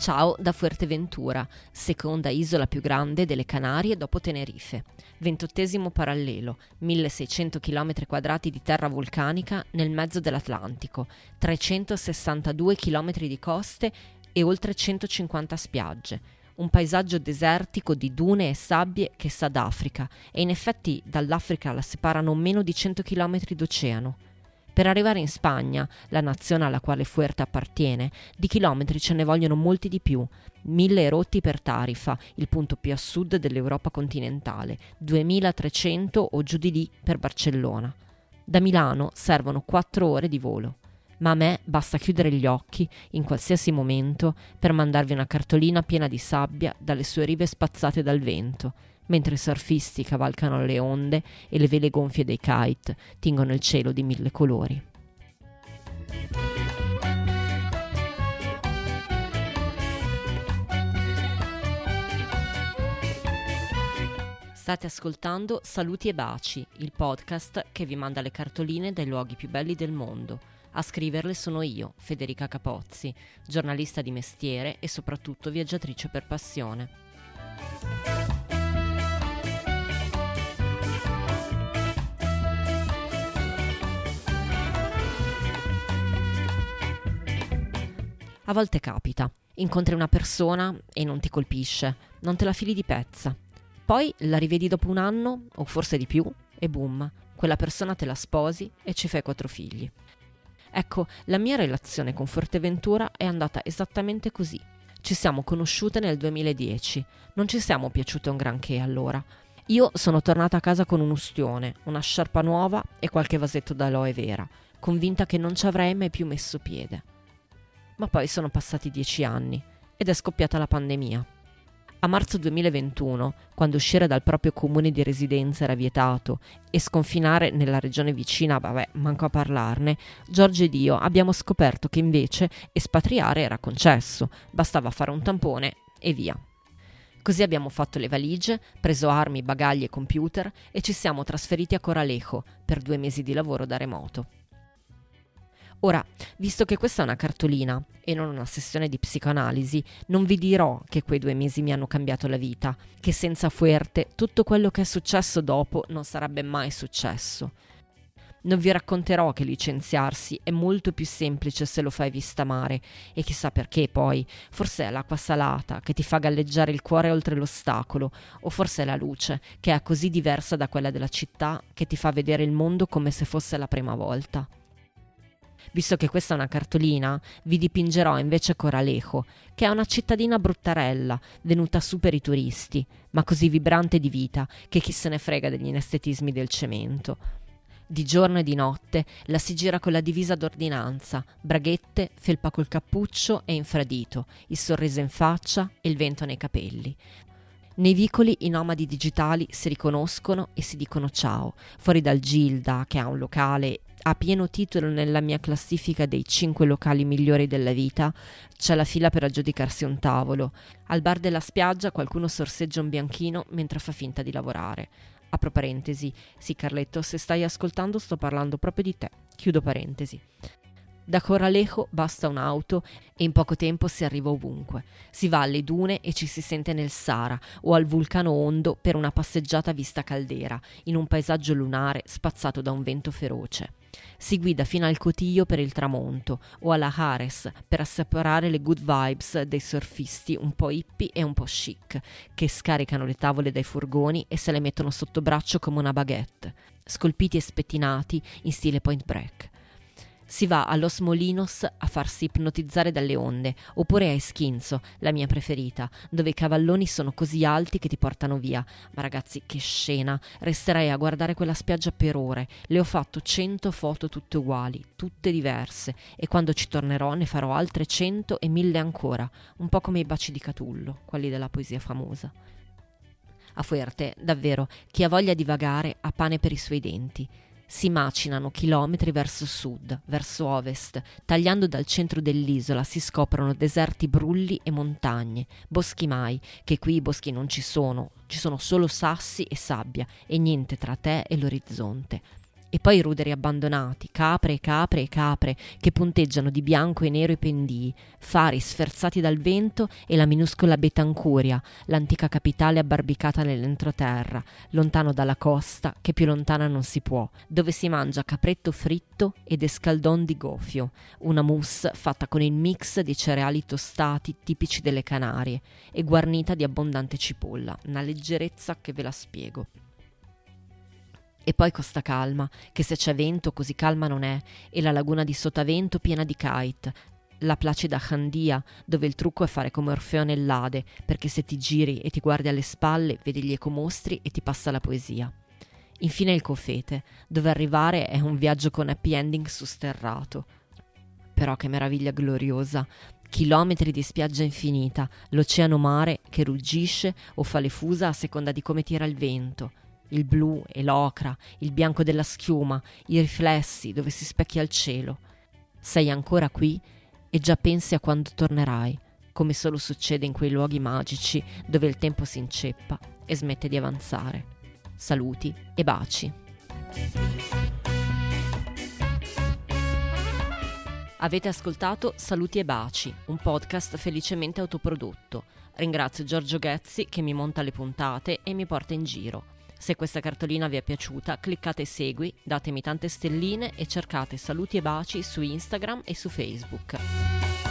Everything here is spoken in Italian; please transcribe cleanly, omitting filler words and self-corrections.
Ciao da Fuerteventura, seconda isola più grande delle Canarie dopo Tenerife, 28° parallelo, 1600 km² di terra vulcanica nel mezzo dell'Atlantico, 362 km di coste e oltre 150 spiagge, un paesaggio desertico di dune e sabbie che sa d'Africa e in effetti dall'Africa la separano meno di 100 km d'oceano. Per arrivare in Spagna, la nazione alla quale Fuerte appartiene, di chilometri ce ne vogliono molti di più, 1.000 erotti per Tarifa, il punto più a sud dell'Europa continentale, 2.300 o giù di lì per Barcellona. Da Milano servono 4 ore di volo, ma a me basta chiudere gli occhi, in qualsiasi momento, per mandarvi una cartolina piena di sabbia dalle sue rive spazzate dal vento, mentre i surfisti cavalcano le onde e le vele gonfie dei kite tingono il cielo di 1000 colori. State ascoltando Saluti e Baci, il podcast che vi manda le cartoline dai luoghi più belli del mondo. A scriverle sono io, Federica Capozzi, giornalista di mestiere e soprattutto viaggiatrice per passione. A volte capita, incontri una persona e non ti colpisce, non te la fili di pezza. Poi la rivedi dopo un anno, o forse di più, e boom, quella persona te la sposi e ci fai 4 figli. Ecco, la mia relazione con Fuerteventura è andata esattamente così. Ci siamo conosciute nel 2010, non ci siamo piaciute un granché allora. Io sono tornata a casa con un ustione, una sciarpa nuova e qualche vasetto d'aloe vera, convinta che non ci avrei mai più messo piede. Ma poi sono passati 10 anni ed è scoppiata la pandemia. A marzo 2021, quando uscire dal proprio comune di residenza era vietato e sconfinare nella regione vicina, manco a parlarne, Giorgio ed io abbiamo scoperto che invece espatriare era concesso, bastava fare un tampone e via. Così abbiamo fatto le valigie, preso armi, bagagli e computer e ci siamo trasferiti a Corralejo per 2 mesi di lavoro da remoto. Ora, visto che questa è una cartolina e non una sessione di psicoanalisi, non vi dirò che quei 2 mesi mi hanno cambiato la vita, che senza Fuerte tutto quello che è successo dopo non sarebbe mai successo. Non vi racconterò che licenziarsi è molto più semplice se lo fai vista mare, e chissà perché poi, forse è l'acqua salata che ti fa galleggiare il cuore oltre l'ostacolo, o forse è la luce che è così diversa da quella della città che ti fa vedere il mondo come se fosse la prima volta. Visto che questa è una cartolina, vi dipingerò invece Corralejo, che è una cittadina bruttarella, venuta su per i turisti, ma così vibrante di vita che chi se ne frega degli inestetismi del cemento. Di giorno e di notte la si gira con la divisa d'ordinanza, braghette, felpa col cappuccio e infradito, il sorriso in faccia e il vento nei capelli. Nei vicoli i nomadi digitali si riconoscono e si dicono ciao, fuori dal Gilda, che ha un locale a pieno titolo nella mia classifica dei 5 locali migliori della vita, c'è la fila per aggiudicarsi un tavolo. Al bar della spiaggia qualcuno sorseggia un bianchino mentre fa finta di lavorare. Apro parentesi. Sì, Carletto, se stai ascoltando sto parlando proprio di te. Chiudo parentesi. Da Corralejo basta un'auto e in poco tempo si arriva ovunque. Si va alle dune e ci si sente nel Sahara o al vulcano Hondo per una passeggiata vista caldera, in un paesaggio lunare spazzato da un vento feroce. Si guida fino al Cotillo per il tramonto o alla Hares per assaporare le good vibes dei surfisti un po' hippie e un po' chic, che scaricano le tavole dai furgoni e se le mettono sotto braccio come una baguette, scolpiti e spettinati in stile Point Break. Si va a Los Molinos a farsi ipnotizzare dalle onde, oppure a Esquinzo, la mia preferita, dove i cavalloni sono così alti che ti portano via. Ma ragazzi, che scena! Resterei a guardare quella spiaggia per ore. Le ho fatto 100 foto tutte uguali, tutte diverse, e quando ci tornerò ne farò altre 100 e 1000 ancora, un po' come i baci di Catullo, quelli della poesia famosa. A Fuerte, davvero, chi ha voglia di vagare ha pane per i suoi denti. Si macinano chilometri verso sud, verso ovest, tagliando dal centro dell'isola si scoprono deserti brulli e montagne, boschi mai, che qui i boschi non ci sono, ci sono solo sassi e sabbia e niente tra te e l'orizzonte. e poi i ruderi abbandonati, capre e capre e capre che punteggiano di bianco e nero i pendii, fari sferzati dal vento e la minuscola Betancuria, l'antica capitale abbarbicata nell'entroterra, lontano dalla costa che più lontana non si può, dove si mangia capretto fritto ed escaldon di gofio, una mousse fatta con il mix di cereali tostati tipici delle Canarie e guarnita di abbondante cipolla, una leggerezza che ve la spiego. E poi Costa Calma, che se c'è vento così calma non è, e la laguna di Sotavento piena di kite, la placida Handia, dove il trucco è fare come Orfeo nell'Ade, perché se ti giri e ti guardi alle spalle vedi gli ecomostri e ti passa la poesia. Infine il Cofete, dove arrivare è un viaggio con happy ending susterrato. Però che meraviglia gloriosa! Chilometri di spiaggia infinita, l'oceano mare che ruggisce o fa le fusa a seconda di come tira il vento, il blu e l'ocra, il bianco della schiuma, i riflessi dove si specchia il cielo. Sei ancora qui e già pensi a quando tornerai, come solo succede in quei luoghi magici dove il tempo si inceppa e smette di avanzare. Saluti e baci. Avete ascoltato Saluti e Baci, un podcast felicemente autoprodotto. Ringrazio Giorgio Ghezzi che mi monta le puntate e mi porta in giro. Se questa cartolina vi è piaciuta, cliccate segui, datemi tante stelline e cercate Saluti e Baci su Instagram e su Facebook.